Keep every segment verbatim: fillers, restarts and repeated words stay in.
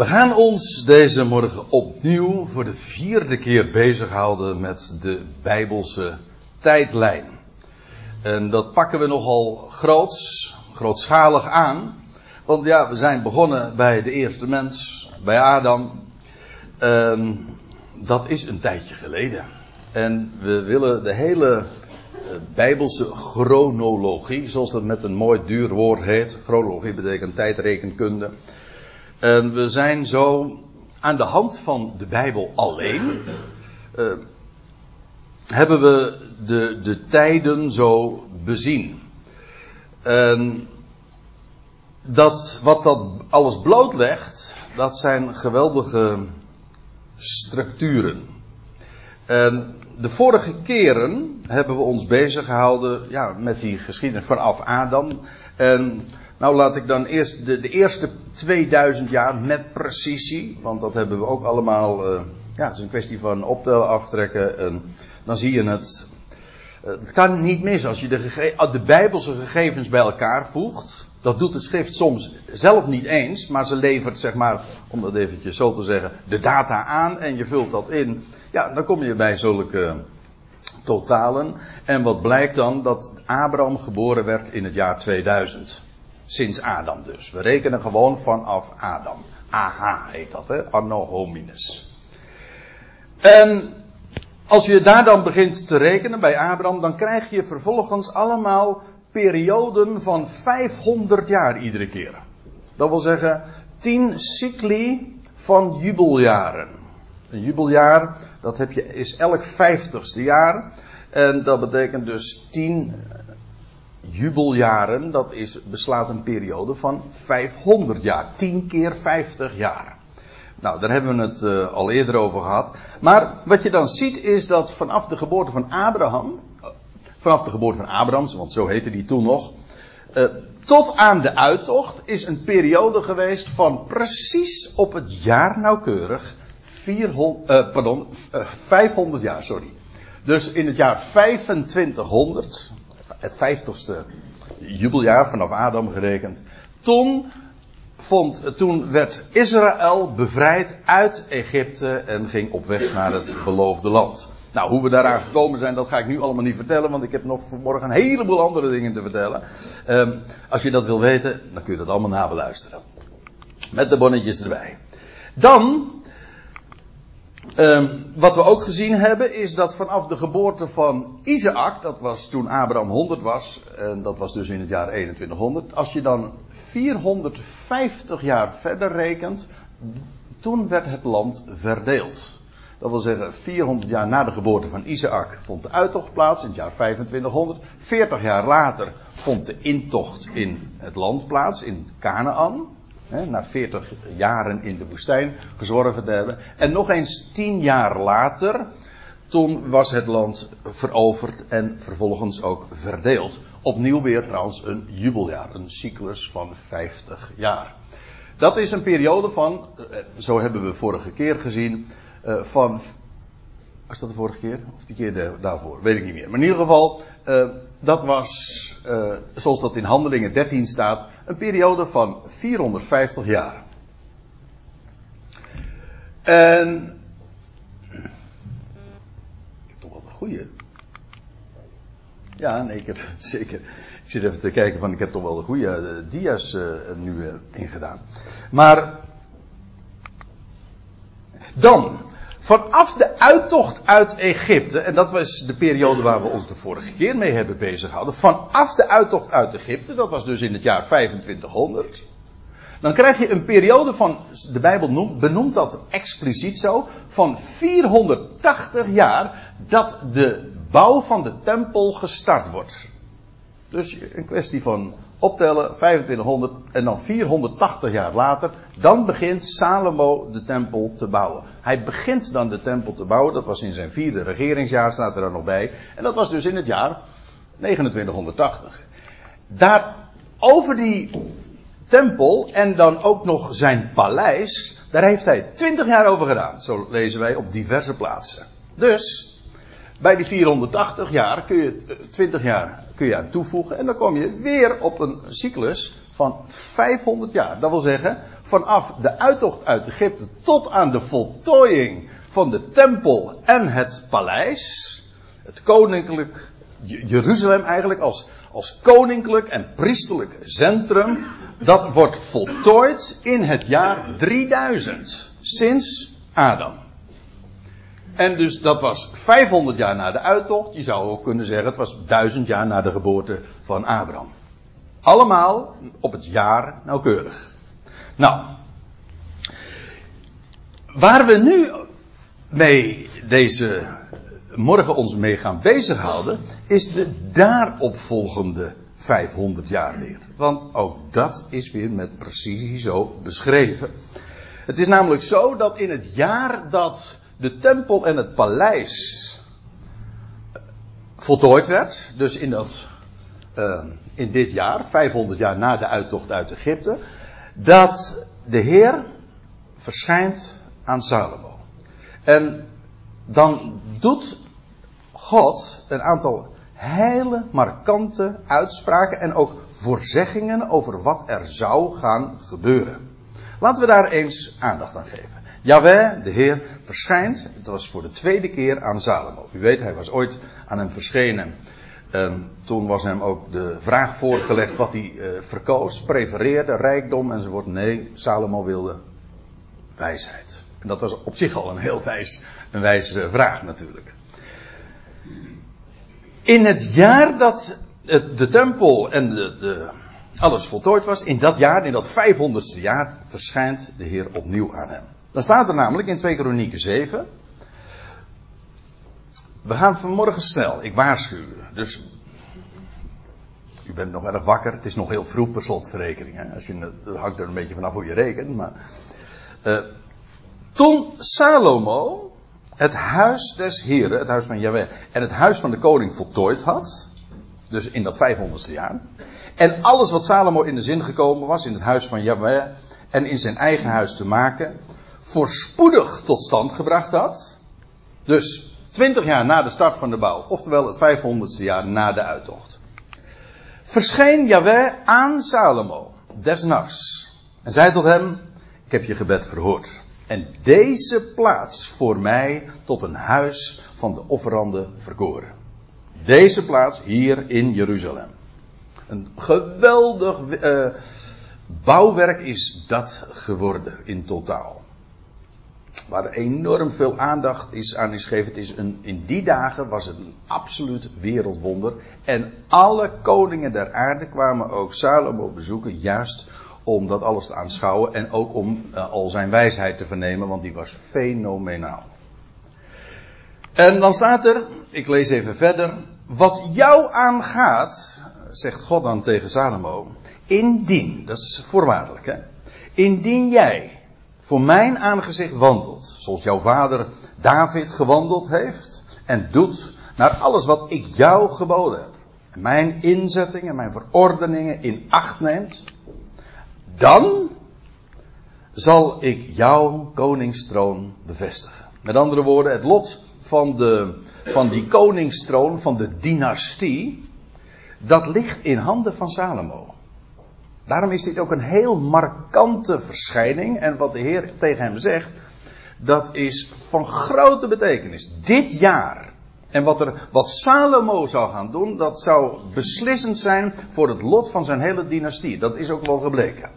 We gaan ons deze morgen opnieuw voor de vierde keer bezighouden met de Bijbelse tijdlijn. En dat pakken we nogal groots, grootschalig aan. Want ja, we zijn begonnen bij de eerste mens, bij Adam. Um, dat is een tijdje geleden. En we willen de hele Bijbelse chronologie, zoals dat met een mooi duur woord heet. Chronologie betekent tijdrekenkunde. En we zijn zo aan de hand van de Bijbel alleen. Uh, hebben we de, de tijden zo bezien. En dat, wat dat alles blootlegt, dat zijn geweldige structuren. En de vorige keren hebben we ons bezig gehouden ja, met die geschiedenis vanaf Adam. En nou laat ik dan eerst de, de eerste tweeduizend jaar met precisie. Want dat hebben we ook allemaal. Uh, ja, het is een kwestie van optellen, aftrekken. En dan zie je het. Uh, het kan niet mis als je de, gege- de Bijbelse gegevens bij elkaar voegt. Dat doet de schrift soms zelf niet eens. Maar ze levert, zeg maar, om dat eventjes zo te zeggen, de data aan. En je vult dat in. Ja, dan kom je bij zulke totalen. En wat blijkt dan? Dat Abraham geboren werd in het jaar tweeduizend. Sinds Adam dus. We rekenen gewoon vanaf Adam. A H heet dat, hè? Anno Hominis. En als je daar dan begint te rekenen bij Abraham, dan krijg je vervolgens allemaal perioden van vijfhonderd jaar iedere keer. Dat wil zeggen tien cycli van jubeljaren. Een jubeljaar, dat heb je, is elk vijftigste jaar. En dat betekent dus tien jubeljaren, dat is, beslaat een periode van vijfhonderd jaar. tien keer vijftig jaar. Nou, daar hebben we het uh, al eerder over gehad. Maar wat je dan ziet is dat vanaf de geboorte van Abraham, vanaf de geboorte van Abraham, want zo heette die toen nog, uh, tot aan de uittocht is een periode geweest van precies op het jaar nauwkeurig vierhonderd, uh, pardon, uh, vijfhonderd jaar, sorry. Dus in het jaar vijfentwintighonderd... het vijftigste jubeljaar vanaf Adam gerekend. Toen, vond, toen werd Israël bevrijd uit Egypte en ging op weg naar het beloofde land. Nou, hoe we daaraan gekomen zijn, dat ga ik nu allemaal niet vertellen, want ik heb nog vanmorgen een heleboel andere dingen te vertellen. Um, als je dat wil weten, dan kun je dat allemaal nabeluisteren. Met de bonnetjes erbij. Dan, Um, wat we ook gezien hebben is dat vanaf de geboorte van Isaac, dat was toen Abraham honderd was, en dat was dus in het jaar eenentwintighonderd, als je dan vierhonderdvijftig jaar verder rekent, toen werd het land verdeeld. Dat wil zeggen vierhonderd jaar na de geboorte van Isaac vond de uittocht plaats in het jaar vijfentwintighonderd, veertig jaar later vond de intocht in het land plaats, in Kanaan. Na veertig jaren in de woestijn gezworven te hebben. En nog eens tien jaar later, toen was het land veroverd en vervolgens ook verdeeld. Opnieuw weer trouwens een jubeljaar, een cyclus van vijftig jaar. Dat is een periode van, zo hebben we vorige keer gezien, van... Was dat de vorige keer? Of die keer daarvoor? Weet ik niet meer. Maar in ieder geval, uh, dat was, uh, zoals dat in Handelingen dertien staat, een periode van vierhonderdvijftig jaar. En... Ik heb toch wel een goede. Ja, nee, ik heb zeker... Ik zit even te kijken van, ik heb toch wel de goede uh, dia's uh, nu uh, ingedaan. Maar... Dan... Vanaf de uittocht uit Egypte, en dat was de periode waar we ons de vorige keer mee hebben bezig gehouden. Vanaf de uittocht uit Egypte, dat was dus in het jaar vijfentwintighonderd. Dan krijg je een periode van, de Bijbel noemt, benoemt dat expliciet zo, van vierhonderdtachtig jaar dat de bouw van de tempel gestart wordt. Dus een kwestie van optellen, vijfentwintighonderd en dan vierhonderdtachtig jaar later, dan begint Salomo de tempel te bouwen. Hij begint dan de tempel te bouwen, dat was in zijn vierde regeringsjaar, staat er dan nog bij. En dat was dus in het jaar negenentwintighonderdtachtig. Daar, over die tempel en dan ook nog zijn paleis, daar heeft hij twintig jaar over gedaan. Zo lezen wij op diverse plaatsen. Dus... Bij die vierhonderdtachtig jaar kun je twintig jaar kun je aan toevoegen en dan kom je weer op een cyclus van vijfhonderd jaar. Dat wil zeggen, vanaf de uittocht uit Egypte tot aan de voltooiing van de tempel en het paleis. Het koninklijk, Jeruzalem eigenlijk als, als koninklijk en priesterlijk centrum. Dat wordt voltooid in het jaar drieduizend. Sinds Adam. En dus dat was vijfhonderd jaar na de uittocht. Je zou ook kunnen zeggen, het was duizend jaar na de geboorte van Abraham. Allemaal op het jaar nauwkeurig. Nou, waar we nu mee deze morgen ons mee gaan bezighouden, is de daaropvolgende vijfhonderd jaar weer. Want ook dat is weer met precisie zo beschreven. Het is namelijk zo dat in het jaar dat de tempel en het paleis voltooid werd, dus in dat, uh, in dit jaar, vijfhonderd jaar na de uittocht uit Egypte, dat de Heer verschijnt aan Salomo. En dan doet God een aantal hele markante uitspraken en ook voorzeggingen over wat er zou gaan gebeuren. Laten we daar eens aandacht aan geven. Jahweh, de Heer, verschijnt, het was voor de tweede keer aan Salomo. U weet, hij was ooit aan hem verschenen. Um, toen was hem ook de vraag voorgelegd wat hij uh, verkoos, prefereerde, rijkdom enzovoort. Nee, Salomo wilde wijsheid. En dat was op zich al een heel wijs, een wijze vraag natuurlijk. In het jaar dat het, de tempel en de, de, alles voltooid was, in dat jaar, in dat vijfhonderdste jaar, verschijnt de Heer opnieuw aan hem. Dan staat er namelijk in twee Kronieken zeven. We gaan vanmorgen snel, ik waarschuw u. Dus, u bent nog erg wakker, het is nog heel vroeg per slotverrekening. Hè? Als je, dat hangt er een beetje vanaf hoe je rekent, maar... Uh, Toen Salomo het huis des Heren, het huis van Jahweh, en het huis van de koning voltooid had, dus in dat vijfhonderdste jaar, en alles wat Salomo in de zin gekomen was in het huis van Jahweh en in zijn eigen huis te maken, voorspoedig tot stand gebracht had, dus twintig jaar na de start van de bouw, oftewel het vijfhonderdste jaar na de uittocht, verscheen Jahweh aan Salomo des nachts en zei tot hem: ik heb je gebed verhoord. En deze plaats voor mij tot een huis van de offerande verkoren. Deze plaats hier in Jeruzalem. Een geweldig uh, bouwwerk is dat geworden in totaal. Waar enorm veel aandacht is aan is gegeven. Het is een, in die dagen was het een absoluut wereldwonder. En alle koningen der aarde kwamen ook Salomo bezoeken, juist om dat alles te aanschouwen en ook om uh, al zijn wijsheid te vernemen, want die was fenomenaal. En dan staat er, ik lees even verder: wat jou aangaat, zegt God dan tegen Salomo, indien, dat is voorwaardelijk hè, indien jij voor mijn aangezicht wandelt, zoals jouw vader David gewandeld heeft en doet naar alles wat ik jou geboden heb, en mijn inzettingen, mijn verordeningen in acht neemt, dan zal ik jouw koningstroon bevestigen. Met andere woorden, het lot van, de, van die koningstroon, van de dynastie, dat ligt in handen van Salomo. Daarom is dit ook een heel markante verschijning. En wat de Heer tegen hem zegt, dat is van grote betekenis. Dit jaar. En wat, er, wat Salomo zou gaan doen, dat zou beslissend zijn voor het lot van zijn hele dynastie. Dat is ook wel gebleken.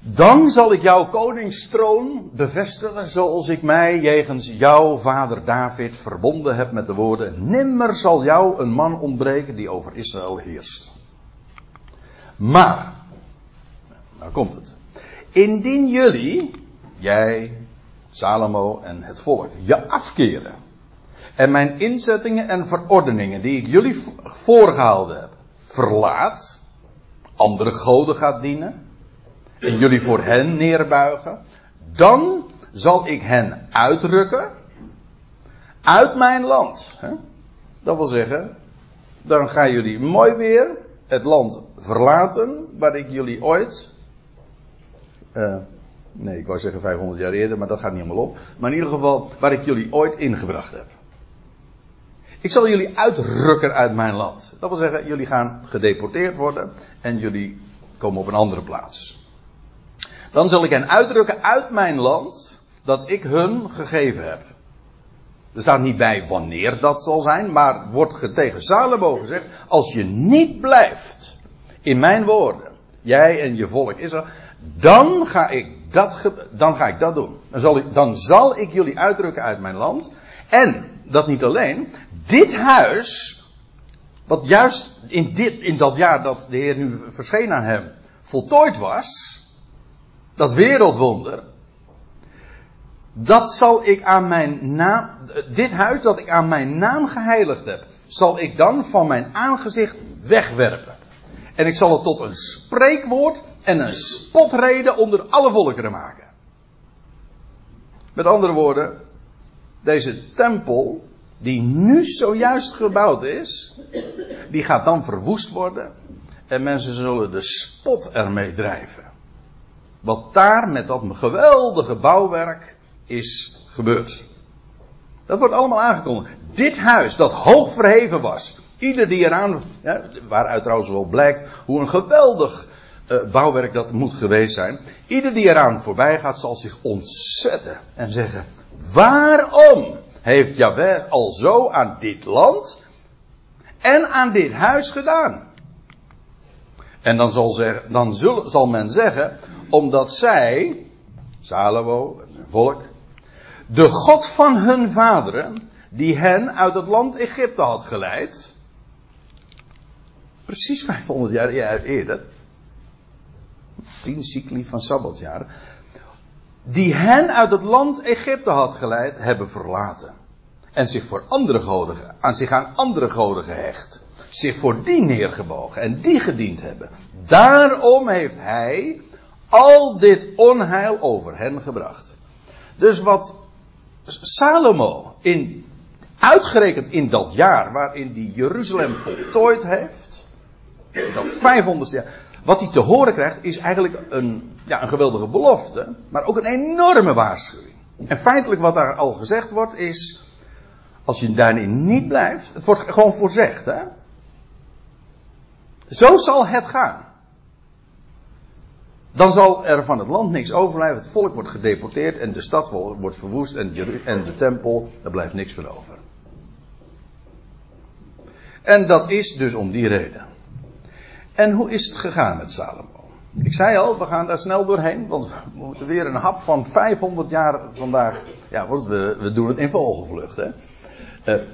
Dan zal ik jouw koningstroon bevestigen zoals ik mij jegens jouw vader David verbonden heb met de woorden: nimmer zal jou een man ontbreken die over Israël heerst. Maar, nou komt het. Indien jullie, jij, Salomo en het volk, je afkeren en mijn inzettingen en verordeningen die ik jullie voorgehouden heb verlaat, andere goden gaat dienen en jullie voor hen neerbuigen, dan zal ik hen uitrukken uit mijn land. Dat wil zeggen, dan gaan jullie mooi weer het land verlaten waar ik jullie ooit... Uh, nee, ik wou zeggen vijfhonderd jaar eerder, maar dat gaat niet helemaal op. Maar in ieder geval waar ik jullie ooit ingebracht heb. Ik zal jullie uitrukken uit mijn land. Dat wil zeggen, jullie gaan gedeporteerd worden en jullie komen op een andere plaats. Dan zal ik hen uitrukken uit mijn land dat ik hun gegeven heb. Er staat niet bij wanneer dat zal zijn, maar wordt tegen Salomo gezegd, als je niet blijft in mijn woorden, jij en je volk Israël, dan ga ik dat, dan ga ik dat doen. Dan zal, ik, dan zal ik jullie uitrukken uit mijn land. En, dat niet alleen, dit huis, wat juist in, dit, in dat jaar dat de Heer nu verscheen aan hem, voltooid was, dat wereldwonder, dat zal ik aan mijn naam, dit huis dat ik aan mijn naam geheiligd heb, zal ik dan van mijn aangezicht wegwerpen. En ik zal het tot een spreekwoord en een spotrede onder alle volkeren maken. Met andere woorden, deze tempel, die nu zojuist gebouwd is, die gaat dan verwoest worden en mensen zullen de spot ermee drijven. Wat daar met dat geweldige bouwwerk is gebeurd. Dat wordt allemaal aangekondigd. Dit huis dat hoog verheven was. Ieder die eraan, ja, waaruit trouwens wel blijkt hoe een geweldig uh, bouwwerk dat moet geweest zijn. Ieder die eraan voorbij gaat zal zich ontzetten en zeggen, waarom heeft Yahweh al zo aan dit land en aan dit huis gedaan? En dan zal, ze, dan zul, zal men zeggen, omdat zij, Salomo en zijn volk, de God van hun vaderen, die hen uit het land Egypte had geleid, precies vijfhonderd jaar eerder, tien cycli van sabbatjaren, die hen uit het land Egypte had geleid, hebben verlaten. En zich voor andere goden, aan zich aan andere goden gehecht. Zich voor die neergebogen en die gediend hebben. Daarom heeft hij al dit onheil over hen gebracht. Dus wat Salomo in, uitgerekend in dat jaar waarin hij Jeruzalem voltooid heeft, dat vijfhonderdste jaar, wat hij te horen krijgt is eigenlijk een, ja, een geweldige belofte, maar ook een enorme waarschuwing. En feitelijk wat daar al gezegd wordt is, als je daarin niet blijft, het wordt gewoon voorzegd, hè? Zo zal het gaan. Dan zal er van het land niks overblijven. Het volk wordt gedeporteerd en de stad wordt verwoest en de tempel, daar blijft niks van over. En dat is dus om die reden. En hoe is het gegaan met Salomo? Ik zei al, we gaan daar snel doorheen, want we moeten weer een hap van vijfhonderd jaar vandaag. Ja, want we, we doen het in vogelvlucht, hè. Uh,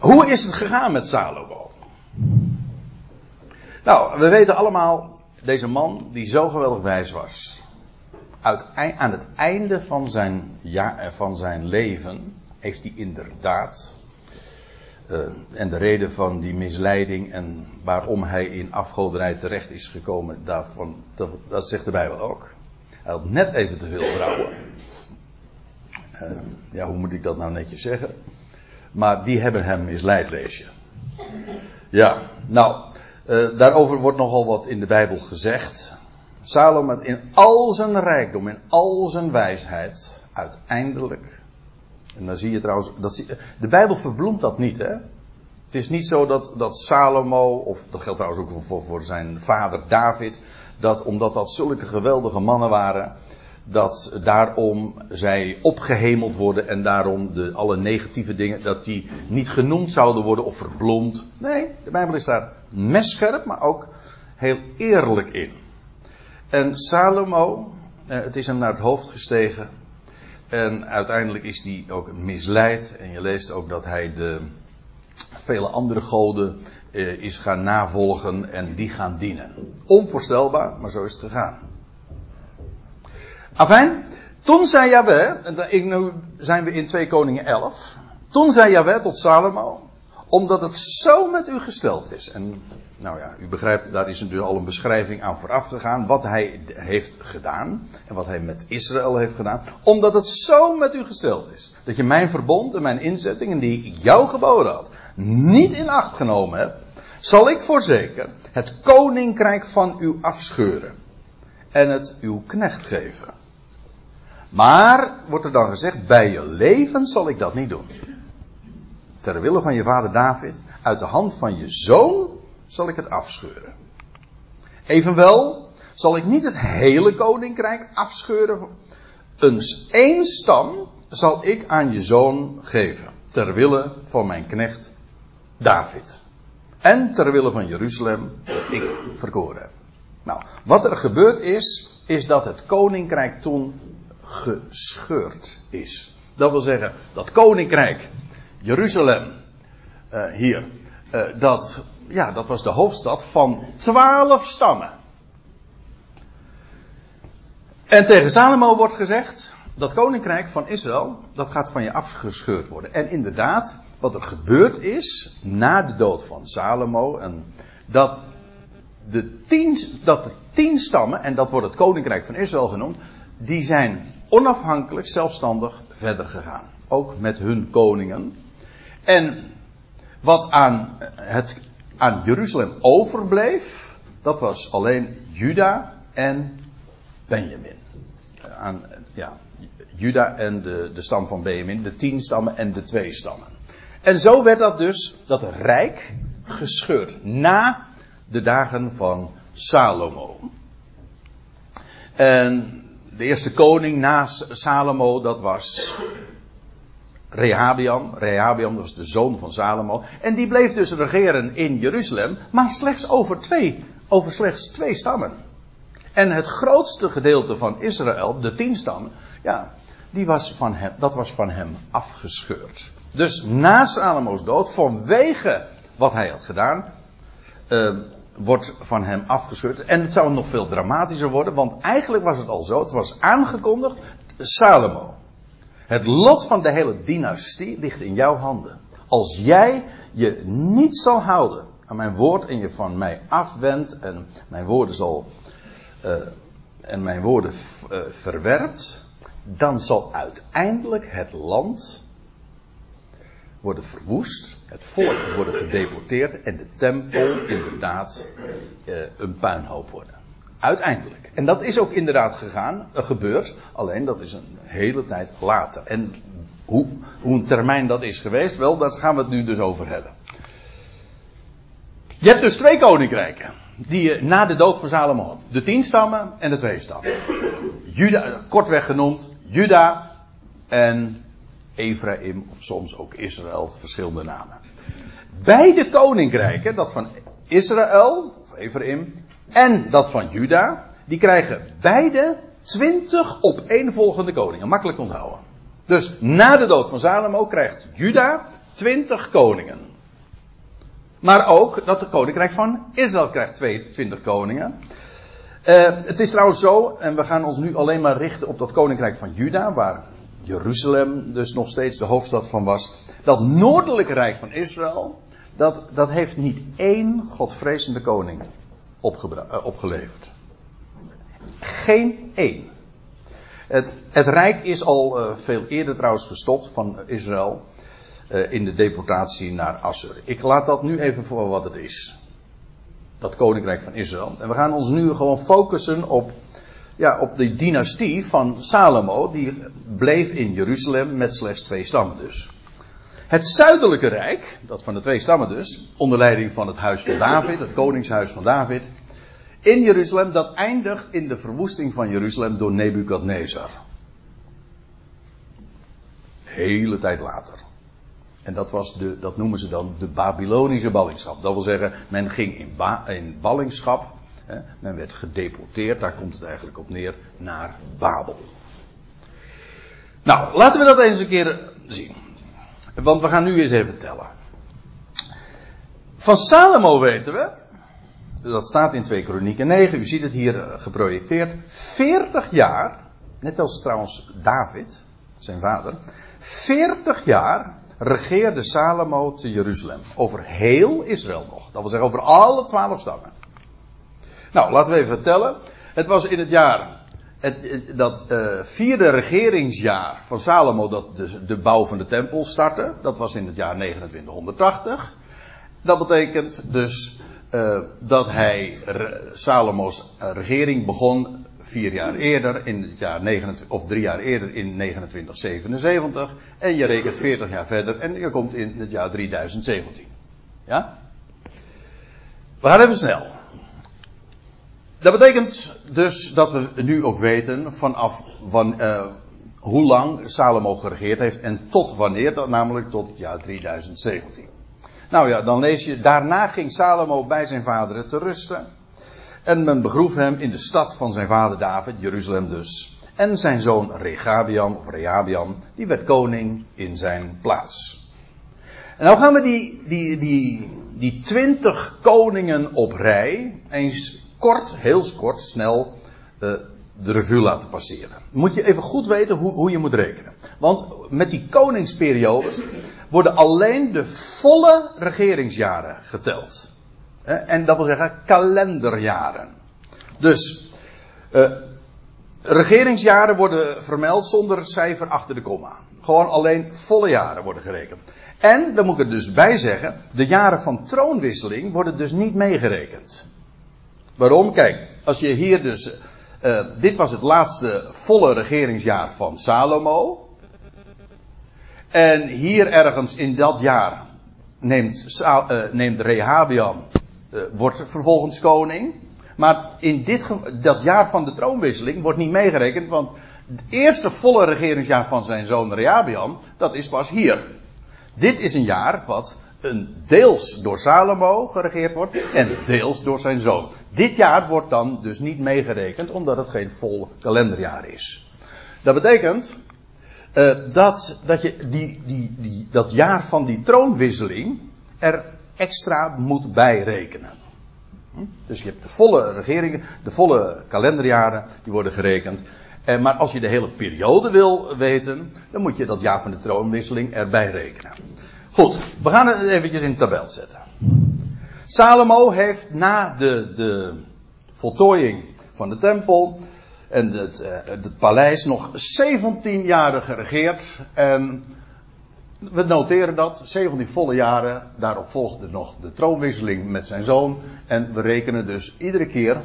hoe is het gegaan met Salomo? Nou, we weten allemaal, deze man die zo geweldig wijs was, uit, aan het einde van zijn, ja, van zijn leven heeft hij inderdaad, uh, en de reden van die misleiding en waarom hij in afgoderij terecht is gekomen, daarvan, dat, dat zegt de Bijbel ook. Hij had net even te veel vrouwen. Uh, ja, hoe moet ik dat nou netjes zeggen? Maar die hebben hem misleid, lees je. Ja, nou... Uh, daarover wordt nogal wat in de Bijbel gezegd. Salomo in al zijn rijkdom, in al zijn wijsheid, uiteindelijk. En dan zie je trouwens, dat zie, de Bijbel verbloemt dat niet, hè. Het is niet zo dat, dat Salomo, of dat geldt trouwens ook voor, voor zijn vader David, dat omdat dat zulke geweldige mannen waren, dat daarom zij opgehemeld worden en daarom de, alle negatieve dingen, dat die niet genoemd zouden worden of verbloemd. Nee, de Bijbel is daar messcherp, maar ook heel eerlijk in. En Salomo, eh, het is hem naar het hoofd gestegen en uiteindelijk is die ook misleid. En je leest ook dat hij de vele andere goden eh, is gaan navolgen en die gaan dienen. Onvoorstelbaar, maar zo is het gegaan. Afijn, toen zei Yahweh, en nu zijn we in twee Koningen elf. Toen zei Yahweh tot Salomo, omdat het zo met u gesteld is. En nou ja, u begrijpt, daar is natuurlijk al een beschrijving aan vooraf gegaan. Wat hij heeft gedaan en wat hij met Israël heeft gedaan. Omdat het zo met u gesteld is. Dat je mijn verbond en mijn inzettingen die ik jou geboden had, niet in acht genomen hebt. Zal ik voorzeker het koninkrijk van u afscheuren. En het uw knecht geven. Maar, wordt er dan gezegd, bij je leven zal ik dat niet doen. Ter wille van je vader David, uit de hand van je zoon zal ik het afscheuren. Evenwel zal ik niet het hele koninkrijk afscheuren. Een één stam zal ik aan je zoon geven. Ter wille van mijn knecht David. En ter wille van Jeruzalem dat ik verkoren heb. Nou, wat er gebeurd is, is dat het koninkrijk toen gescheurd is. Dat wil zeggen, dat koninkrijk Jeruzalem uh, hier, uh, dat, ja, dat was de hoofdstad van twaalf stammen. En tegen Salomo wordt gezegd, dat koninkrijk van Israël, dat gaat van je afgescheurd worden. En inderdaad, wat er gebeurd is, na de dood van Salomo, en dat de tien, dat de tien stammen, en dat wordt het koninkrijk van Israël genoemd, die zijn onafhankelijk, zelfstandig verder gegaan. Ook met hun koningen. En wat aan, het, aan Jeruzalem overbleef, dat was alleen Juda en Benjamin. Aan, ja, Juda en de, de stam van Benjamin, de tien stammen en de twee stammen. En zo werd dat dus, dat rijk, gescheurd na de dagen van Salomo. En de eerste koning na Salomo, dat was Rehabeam. Rehabeam was de zoon van Salomo. En die bleef dus regeren in Jeruzalem, maar slechts over twee, over slechts twee stammen. En het grootste gedeelte van Israël, de tien stammen, ja, die was van hem, dat was van hem afgescheurd. Dus na Salomo's dood, vanwege wat hij had gedaan, Uh, wordt van hem afgescheurd. En het zou nog veel dramatischer worden, want eigenlijk was het al zo. Het was aangekondigd, Salomo, het lot van de hele dynastie ligt in jouw handen. Als jij je niet zal houden aan mijn woord en je van mij afwendt en mijn woorden zal uh, en mijn woorden v- uh, verwerpt, dan zal uiteindelijk het land worden verwoest, het volk worden gedeporteerd en de tempel inderdaad eh, een puinhoop worden. Uiteindelijk. En dat is ook inderdaad gegaan, gebeurd, alleen dat is een hele tijd later. En hoe, hoe een termijn dat is geweest, wel, daar gaan we het nu dus over hebben. Je hebt dus twee koninkrijken die je na de dood van Salomo had. De tien stammen en de twee stammen. Juda, kortweg genoemd, Juda en Efraïm, of soms ook Israël, verschillende namen. Beide koninkrijken, dat van Israël, of Efraïm, en dat van Juda, die krijgen beide twintig opeenvolgende koningen. Makkelijk te onthouden. Dus na de dood van Salomo krijgt Juda twintig koningen. Maar ook dat het koninkrijk van Israël krijgt tweeëntwintig koningen. Uh, het is trouwens zo, en we gaan ons nu alleen maar richten op dat koninkrijk van Juda, waar Jeruzalem dus nog steeds de hoofdstad van was. Dat noordelijke rijk van Israël, dat, dat heeft niet één godvrezende koning opgebra- opgeleverd. Geen één. Het, het rijk is al uh, veel eerder trouwens gestopt van Israël uh, in de deportatie naar Assur. Ik laat dat nu even voor wat het is. Dat koninkrijk van Israël. En we gaan ons nu gewoon focussen op, ja, op de dynastie van Salomo, die bleef in Jeruzalem met slechts twee stammen dus. Het zuidelijke rijk, dat van de twee stammen dus, onder leiding van het huis van David, het koningshuis van David, in Jeruzalem, dat eindigt in de verwoesting van Jeruzalem door Nebukadnezar. Hele tijd later. En dat was de, dat noemen ze dan de Babylonische ballingschap. Dat wil zeggen, men ging in, ba- in ballingschap. Men werd gedeporteerd, daar komt het eigenlijk op neer, naar Babel. Nou, laten we dat eens een keer zien. Want we gaan nu eens even tellen. Van Salomo weten we, dat staat in twee Kronieken negen, u ziet het hier geprojecteerd, veertig jaar, net als trouwens David, zijn vader, veertig jaar regeerde Salomo te Jeruzalem. Over heel Israël nog, dat wil zeggen over alle twaalf stammen. Nou, laten we even vertellen. Het was in het jaar, het, dat uh, vierde regeringsjaar van Salomo, dat de, de bouw van de tempel startte. Dat was in het jaar negenentwintighonderdtachtig. Dat betekent dus uh, dat hij, re, Salomo's regering begon vier jaar eerder, in het jaar negenentwintig, of drie jaar eerder in negenentwintig zevenenzeventig. En je rekent veertig jaar verder en je komt in het jaar drieduizend zeventien. Ja? We gaan even snel. Dat betekent dus dat we nu ook weten vanaf van, uh, hoe lang Salomo geregeerd heeft en tot wanneer, dat namelijk tot het jaar drieduizend zeventien. Nou ja, dan lees je, daarna ging Salomo bij zijn vaderen te rusten. En men begroef hem in de stad van zijn vader David, Jeruzalem dus. En zijn zoon Rehabeam, of Rehabeam, die werd koning in zijn plaats. En nou gaan we die, die, die, die twintig koningen op rij eens kort, heel kort, snel uh, de revue laten passeren. Moet je even goed weten hoe, hoe je moet rekenen. Want met die koningsperiodes worden alleen de volle regeringsjaren geteld. En dat wil zeggen kalenderjaren. Dus uh, regeringsjaren worden vermeld zonder cijfer achter de komma. Gewoon alleen volle jaren worden gerekend. En, daar moet ik er dus bij zeggen, de jaren van troonwisseling worden dus niet meegerekend. Waarom? Kijk, als je hier dus... Uh, dit was het laatste volle regeringsjaar van Salomo. En hier ergens in dat jaar neemt, Sa- uh, neemt Rehabeam, uh, wordt vervolgens koning. Maar in dit ge- dat jaar van de troonwisseling wordt niet meegerekend, want het eerste volle regeringsjaar van zijn zoon Rehabeam, dat is pas hier. Dit is een jaar wat een deels door Salomo geregeerd wordt en deels door zijn zoon. Dit jaar wordt dan dus niet meegerekend, omdat het geen vol kalenderjaar is. Dat betekent uh, dat, dat je die, die, die, dat jaar van die troonwisseling er extra moet bijrekenen. Hm? Dus je hebt de volle regeringen, de volle kalenderjaren, die worden gerekend. Uh, maar als je de hele periode wil weten, dan moet je dat jaar van de troonwisseling erbij rekenen. Goed, we gaan het eventjes in het tabel zetten. Salomo heeft na de, de voltooiing van de tempel en het, het paleis nog zeventien jaren geregeerd. En we noteren dat, zeventien volle jaren, daarop volgde nog de troonwisseling met zijn zoon. En we rekenen dus iedere keer,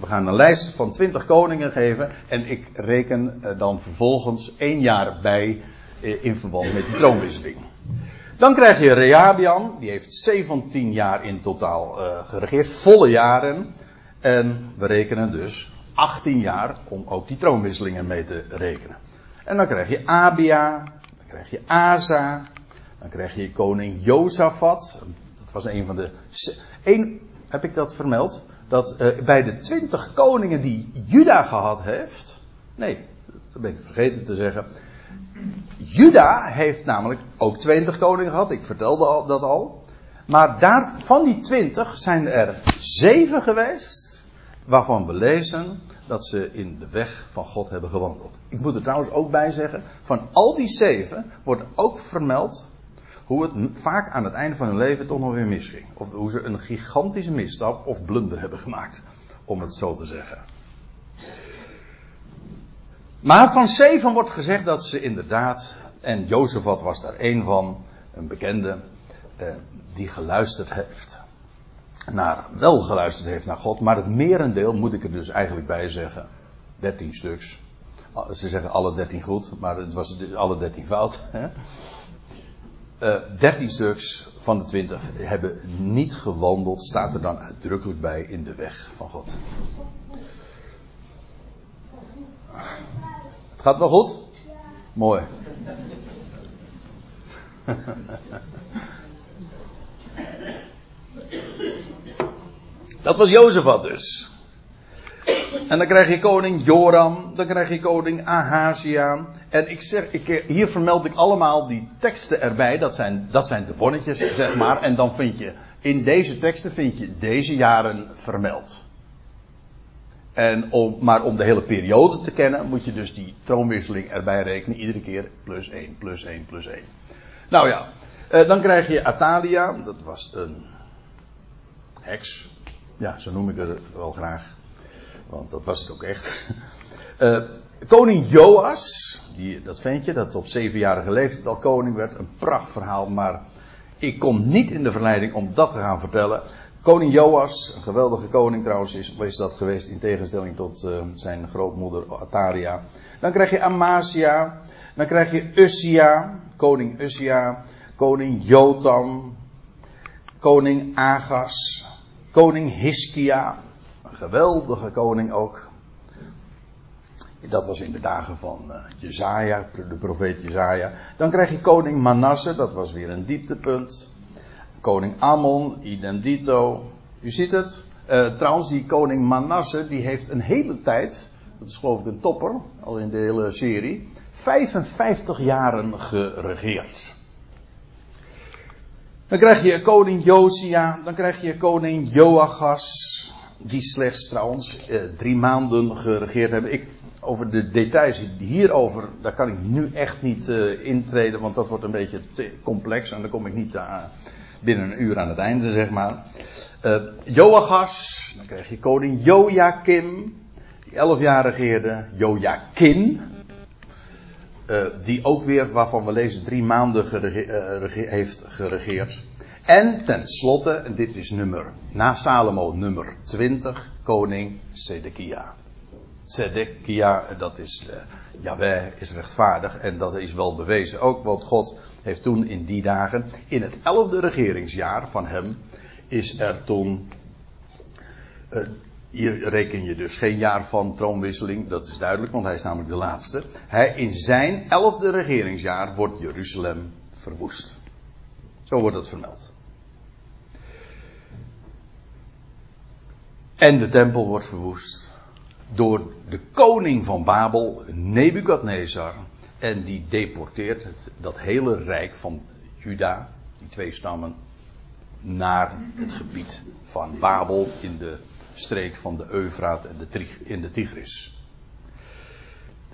we gaan een lijst van twintig koningen geven. En ik reken dan vervolgens één jaar bij in verband met de troonwisseling. Dan krijg je Rehabeam, die heeft zeventien jaar in totaal uh, geregeerd, volle jaren. En we rekenen dus achttien jaar om ook die troonwisselingen mee te rekenen. En dan krijg je Abia, dan krijg je Asa, dan krijg je koning Josafat. Dat was een van de... Een, heb ik dat vermeld? Dat uh, bij de twintig koningen die Juda gehad heeft... Nee, dat ben ik vergeten te zeggen... Juda heeft namelijk ook twintig koningen gehad. Ik vertelde dat al. Maar daar, van die twintig zijn er zeven geweest. Waarvan we lezen dat ze in de weg van God hebben gewandeld. Ik moet er trouwens ook bij zeggen. Van al die zeven wordt ook vermeld hoe het vaak aan het einde van hun leven toch nog weer misging. Of hoe ze een gigantische misstap of blunder hebben gemaakt. Om het zo te zeggen. Maar van zeven wordt gezegd dat ze inderdaad, en Josafat was daar één van, een bekende, eh, die geluisterd heeft. Naar, wel geluisterd heeft naar God, maar het merendeel moet ik er dus eigenlijk bij zeggen. dertien stuks. Ze zeggen alle dertien goed, maar het was alle dertien fout. Hè? Uh, dertien stuks van de twintig hebben niet gewandeld, staat er dan uitdrukkelijk bij, in de weg van God. Gaat wel goed? Ja. Mooi. Dat was Jozefat dus. En dan krijg je koning Joram. Dan krijg je koning Ahazia. En ik zeg, ik, hier vermeld ik allemaal die teksten erbij. Dat zijn, dat zijn de bonnetjes, zeg maar. En dan vind je, in deze teksten vind je deze jaren vermeld. En om, maar om de hele periode te kennen, moet je dus die troonwisseling erbij rekenen. Iedere keer plus één, plus één, plus één. Nou ja, eh, dan krijg je Athalia. Dat was een heks. Ja, zo noem ik het wel graag. Want dat was het ook echt. Uh, koning Joas. Die, dat ventje dat op zevenjarige leeftijd al koning werd. Een prachtverhaal, maar ik kom niet in de verleiding om dat te gaan vertellen. Koning Joas, een geweldige koning trouwens is, is dat geweest in tegenstelling tot uh, zijn grootmoeder Athalia. Dan krijg je Amasia, dan krijg je Ussia, koning Ussia, koning Jotam, koning Agas, koning Hiskia, een geweldige koning ook. Dat was in de dagen van uh, Jesaja, de profeet Jesaja. Dan krijg je koning Manasse, dat was weer een dieptepunt. Koning Ammon, idem dito. U ziet het. Uh, trouwens, die koning Manasse, die heeft een hele tijd, dat is geloof ik een topper, al in de hele serie, vijfenvijftig jaren geregeerd. Dan krijg je koning Josia, dan krijg je koning Joachas, die slechts trouwens uh, drie maanden geregeerd hebben. Ik... Over de details hierover, daar kan ik nu echt niet uh, intreden, want dat wordt een beetje te complex en dan kom ik niet uh, binnen een uur aan het einde, zeg maar. Uh, Joachas, dan krijg je koning Jojakim, die elf jaar regeerde. Jojakim, uh, die ook weer, waarvan we lezen, drie maanden gerege- uh, rege- heeft geregeerd. En tenslotte, en dit is nummer, na Salomo nummer twintig, koning Zedekia. Zedekia, dat is, uh, Yahweh is rechtvaardig en dat is wel bewezen ook, want God heeft toen in die dagen, in het elfde regeringsjaar van hem, is er toen, uh, hier reken je dus geen jaar van troonwisseling, dat is duidelijk, want hij is namelijk de laatste. Hij, in zijn elfde regeringsjaar wordt Jeruzalem verwoest. Zo wordt dat vermeld. En de tempel wordt verwoest door de koning van Babel, Nebukadnezar. En die deporteert het, dat hele rijk van Juda, die twee stammen, naar het gebied van Babel in de streek van de Eufraat en de, in de Tigris.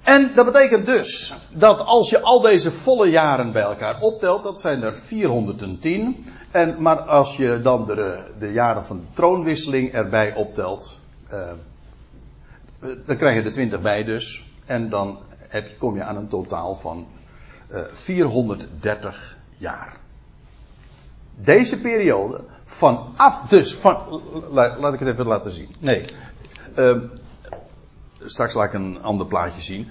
En dat betekent dus dat als je al deze volle jaren bij elkaar optelt, dat zijn er vierhonderdtien. En, maar als je dan de, de jaren van de troonwisseling erbij optelt, Uh, dan krijg je er twintig bij dus. En dan heb, kom je aan een totaal van uh, vierhonderddertig jaar. Deze periode vanaf dus... Van, la, laat ik het even laten zien. Nee. Uh, straks laat ik een ander plaatje zien.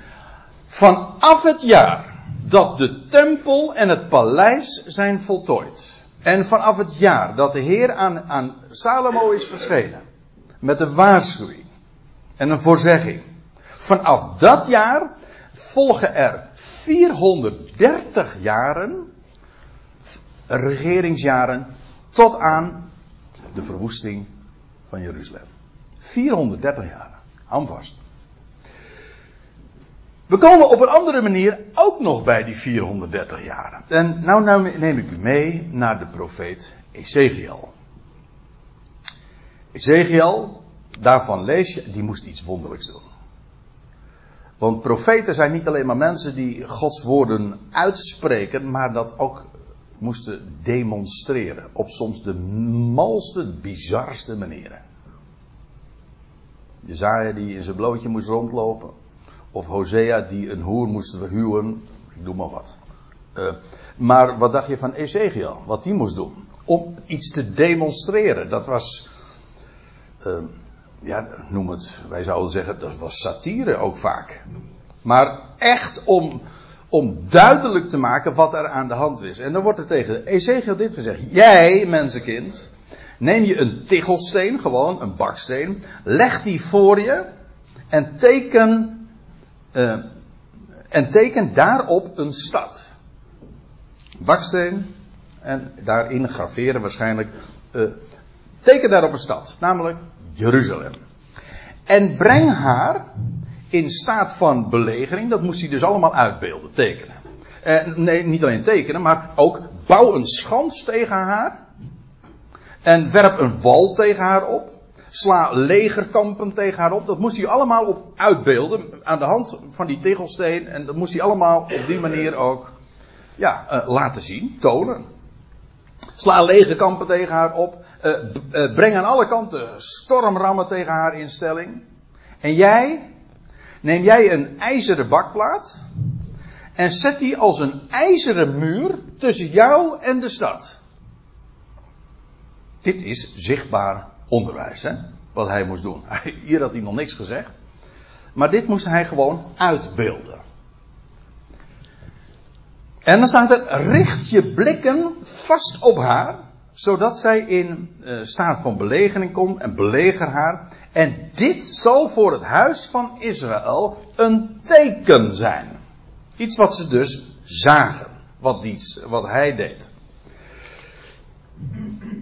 Vanaf het jaar dat de tempel en het paleis zijn voltooid. En vanaf het jaar dat de Heer aan, aan Salomo is verschenen. Met de waarschuwing. En een voorzegging. Vanaf dat jaar volgen er vierhonderddertig jaren, regeringsjaren, tot aan de verwoesting van Jeruzalem. vierhonderddertig jaren. Hou hem vast. We komen op een andere manier ook nog bij die vierhonderddertig jaren. En nou, nou neem ik u mee naar de profeet Ezechiël. Ezechiël. Daarvan lees je, die moest iets wonderlijks doen. Want profeten zijn niet alleen maar mensen die Gods woorden uitspreken, maar dat ook moesten demonstreren. Op soms de malste, bizarste manieren. Jesaja die in zijn blootje moest rondlopen. Of Hosea die een hoer moest verhuwen. Ik doe maar wat. Uh, maar wat dacht je van Ezechiël? Wat die moest doen? Om iets te demonstreren. Dat was... Uh, Ja, noem het, wij zouden zeggen, dat was satire ook vaak. Maar echt om, om duidelijk te maken wat er aan de hand is. En dan wordt er tegen Ezechiël dit gezegd. Jij, mensenkind, neem je een tichelsteen, gewoon een baksteen. Leg die voor je en teken, uh, en teken daarop een stad. Baksteen en daarin graveren waarschijnlijk. Uh, teken daarop een stad, namelijk Jeruzalem. En breng haar in staat van belegering. Dat moest hij dus allemaal uitbeelden, tekenen. Eh, nee, niet alleen tekenen, maar ook bouw een schans tegen haar. En werp een wal tegen haar op. Sla legerkampen tegen haar op. Dat moest hij allemaal op uitbeelden. Aan de hand van die tegelsteen. En dat moest hij allemaal op die manier ook ja, eh, laten zien, tonen. Sla legerkampen tegen haar op. Uh, uh, breng aan alle kanten stormrammen tegen haar instelling. En jij, neem jij een ijzeren bakplaat en zet die als een ijzeren muur tussen jou en de stad. Dit is zichtbaar onderwijs, hè? Wat hij moest doen. Hier had hij nog niks gezegd. Maar dit moest hij gewoon uitbeelden. En dan staat er, richt je blikken vast op haar, zodat zij in uh, staat van belegering komt en beleger haar. En dit zal voor het huis van Israël een teken zijn. Iets wat ze dus zagen, wat, die, wat hij deed.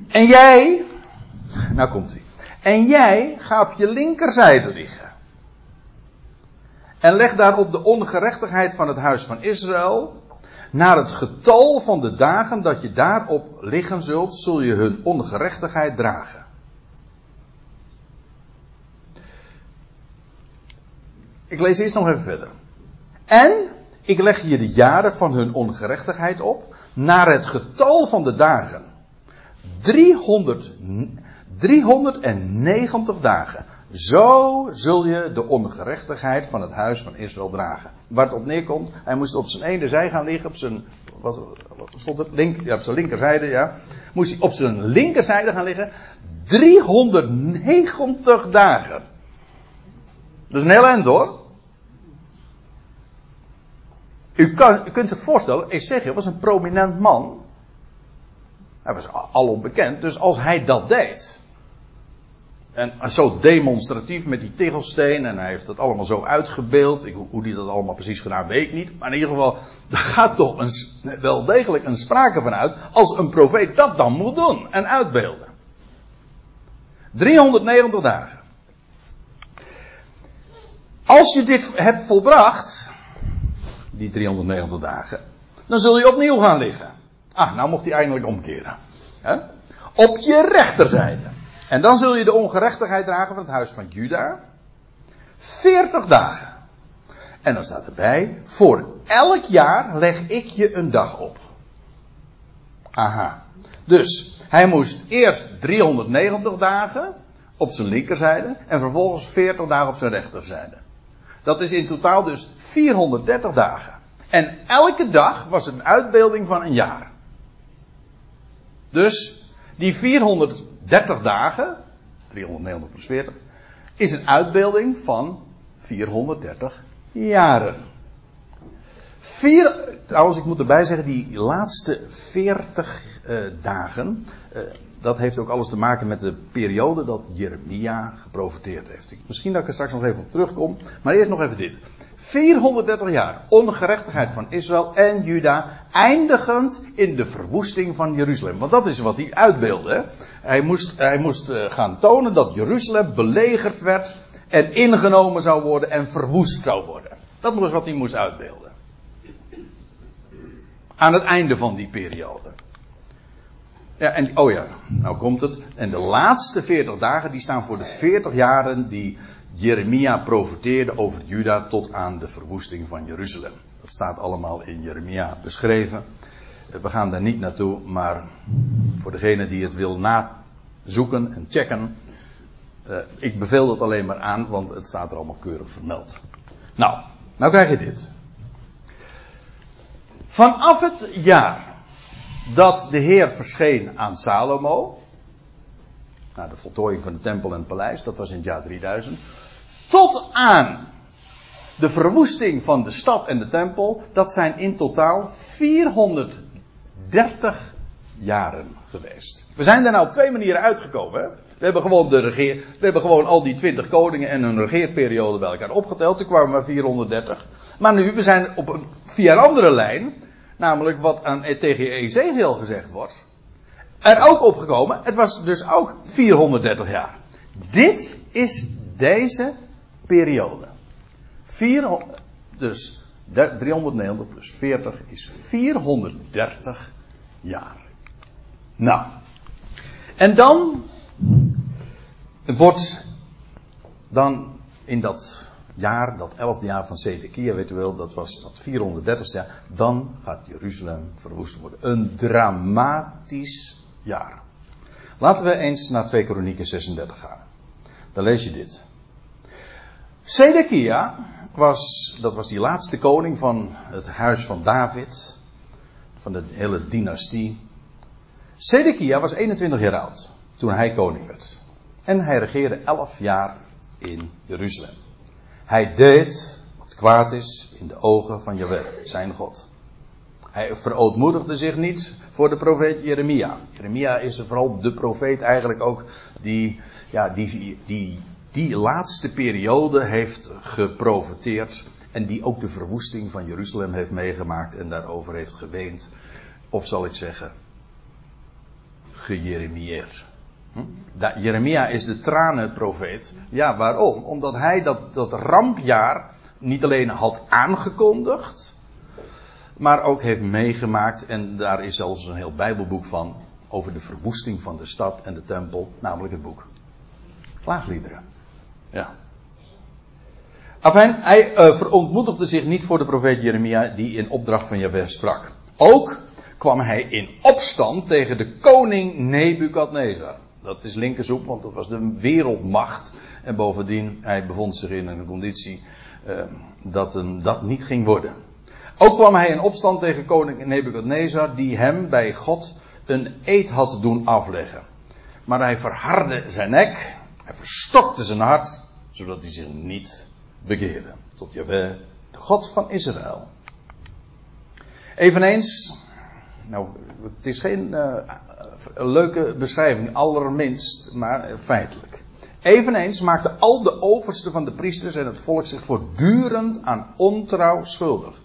En jij, nou komt hij, en jij ga op je linkerzijde liggen. En leg daarop de ongerechtigheid van het huis van Israël. Naar het getal van de dagen dat je daarop liggen zult, zul je hun ongerechtigheid dragen. Ik lees eerst nog even verder. En ik leg je de jaren van hun ongerechtigheid op, naar het getal van de dagen. driehonderd, driehonderdnegentig dagen. Zo zul je de ongerechtigheid van het huis van Israël dragen. Waar het op neerkomt, hij moest op zijn ene zij gaan liggen, op zijn, wat, wat stond het? Link, ja, op zijn linkerzijde, ja. Moest hij op zijn linkerzijde gaan liggen, driehonderdnegentig dagen. Dat is een heel eind, hoor. U, kan, u kunt zich voorstellen, Ezechiël was een prominent man. Hij was alom bekend, dus als hij dat deed. En zo demonstratief met die tegelsteen. En hij heeft dat allemaal zo uitgebeeld. Ik, hoe hij dat allemaal precies gedaan weet ik niet. Maar in ieder geval, daar gaat toch een, wel degelijk een sprake van uit. Als een profeet dat dan moet doen. En uitbeelden. driehonderdnegentig dagen. Als je dit hebt volbracht. Die driehonderdnegentig dagen. Dan zul je opnieuw gaan liggen. Ah, nou mocht hij eindelijk omkeren. He? Op je rechterzijde. En dan zul je de ongerechtigheid dragen van het huis van Juda. veertig dagen. En dan staat erbij, voor elk jaar leg ik je een dag op. Aha. Dus, hij moest eerst driehonderdnegentig dagen op zijn linkerzijde. En vervolgens veertig dagen op zijn rechterzijde. Dat is in totaal dus vierhonderddertig dagen. En elke dag was een uitbeelding van een jaar. Dus, die vierhonderd... dertig dagen, driehonderdnegentig plus veertig, is een uitbeelding van vierhonderddertig jaren. Vier, trouwens, ik moet erbij zeggen, die laatste veertig uh, dagen, uh, dat heeft ook alles te maken met de periode dat Jeremia geprofeteerd heeft. Misschien dat ik er straks nog even op terugkom, maar eerst nog even dit. vierhonderddertig jaar ongerechtigheid van Israël en Juda, eindigend in de verwoesting van Jeruzalem. Want dat is wat hij uitbeeldde. Hij moest, hij moest gaan tonen dat Jeruzalem belegerd werd en ingenomen zou worden en verwoest zou worden. Dat was wat hij moest uitbeelden. Aan het einde van die periode. Ja, en, oh ja, nou komt het. En de laatste veertig dagen, die staan voor de veertig jaren die Jeremia profeteerde over Juda tot aan de verwoesting van Jeruzalem. Dat staat allemaal in Jeremia beschreven. We gaan daar niet naartoe, maar voor degene die het wil nazoeken en checken, uh, ik beveel dat alleen maar aan, want het staat er allemaal keurig vermeld. Nou, nou krijg je dit. Vanaf het jaar dat de Heer verscheen aan Salomo, na de voltooiing van de tempel en het paleis, dat was in het jaar drieduizend, tot aan de verwoesting van de stad en de tempel, dat zijn in totaal vierhonderddertig jaren geweest. We zijn daar nou op twee manieren uitgekomen. Hè? We hebben gewoon de regeer, we hebben gewoon al die twintig koningen en hun regeerperiode bij elkaar opgeteld. Toen kwamen we vierhonderddertig. Maar nu, we zijn op een, via een andere lijn, namelijk wat aan, tegen Ezechiël gezegd wordt, er ook opgekomen. Het was dus ook vierhonderddertig jaar. Dit is deze periode. vierhonderd, dus driehonderdnegentig plus veertig is vierhonderddertig jaar. Nou. En dan wordt dan in dat jaar, dat elfde jaar van Zedekia, weet u wel, dat was dat vierhonderddertigste jaar. Dan gaat Jeruzalem verwoest worden. Een dramatisch jaar. Laten we eens naar twee Kronieken zesendertig gaan. Dan lees je dit. Zedekia was, dat was die laatste koning van het huis van David, van de hele dynastie. Zedekia was eenentwintig jaar oud toen hij koning werd. En hij regeerde elf jaar in Jeruzalem. Hij deed wat kwaad is in de ogen van Yahweh, zijn God. Hij verootmoedigde zich niet voor de profeet Jeremia. Jeremia is vooral de profeet eigenlijk ook die ja, die, die, die laatste periode heeft geprofeteerd. En die ook de verwoesting van Jeruzalem heeft meegemaakt en daarover heeft geweend. Of zal ik zeggen, gejeremieerd. Hm? Jeremia is de tranenprofeet. Ja, waarom? Omdat hij dat, dat rampjaar niet alleen had aangekondigd, maar ook heeft meegemaakt. En daar is zelfs een heel Bijbelboek van over de verwoesting van de stad en de tempel, namelijk het boek Klaagliederen. Ja. Afijn, hij uh, verontmoedigde zich niet voor de profeet Jeremia die in opdracht van Yahweh sprak. Ook kwam hij in opstand tegen de koning Nebukadnezar. Dat is linkersoep, want dat was de wereldmacht. En bovendien, hij bevond zich in een conditie uh, dat hem dat niet ging worden. Ook kwam hij in opstand tegen koning Nebukadnezar die hem bij God een eed had doen afleggen. Maar hij verhardde zijn nek, hij verstokte zijn hart, zodat hij zich niet begeerde tot Yahweh, de God van Israël. Eveneens, nou, het is geen uh, leuke beschrijving, allerminst, maar feitelijk. Eveneens maakten al de oversten van de priesters en het volk zich voortdurend aan ontrouw schuldig.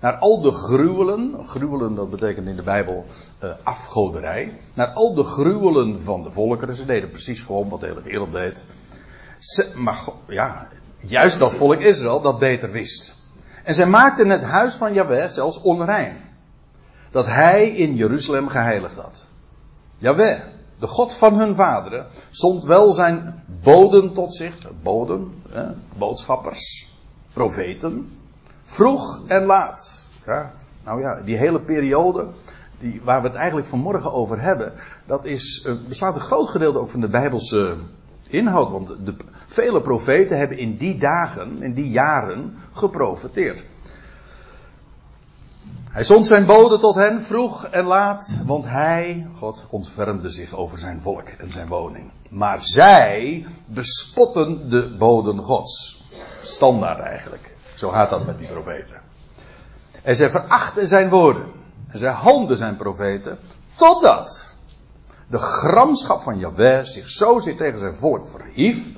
Naar al de gruwelen, gruwelen dat betekent in de Bijbel uh, afgoderij. Naar al de gruwelen van de volkeren, ze deden precies gewoon wat de hele wereld deed. Ze, maar ja, juist dat volk Israël dat beter wist. En zij maakten het huis van Yahweh zelfs onrein. Dat hij in Jeruzalem geheiligd had. Yahweh, de God van hun vaderen, zond wel zijn boden tot zich. Boden, eh, boodschappers, profeten. Vroeg en laat. Ja, nou ja, die hele periode die, waar we het eigenlijk vanmorgen over hebben, dat is, beslaat een groot gedeelte ook van de Bijbelse inhoud. Want de, de, vele profeten hebben in die dagen, in die jaren, geprofeteerd. Hij zond zijn bode tot hen, vroeg en laat, want hij, God, ontfermde zich over zijn volk en zijn woning. Maar zij bespotten de boden Gods. Standaard eigenlijk. Zo gaat dat met die profeten. En zij verachten zijn woorden. En zij honden zijn profeten. Totdat de gramschap van Yahweh zich zozeer tegen zijn volk verhief.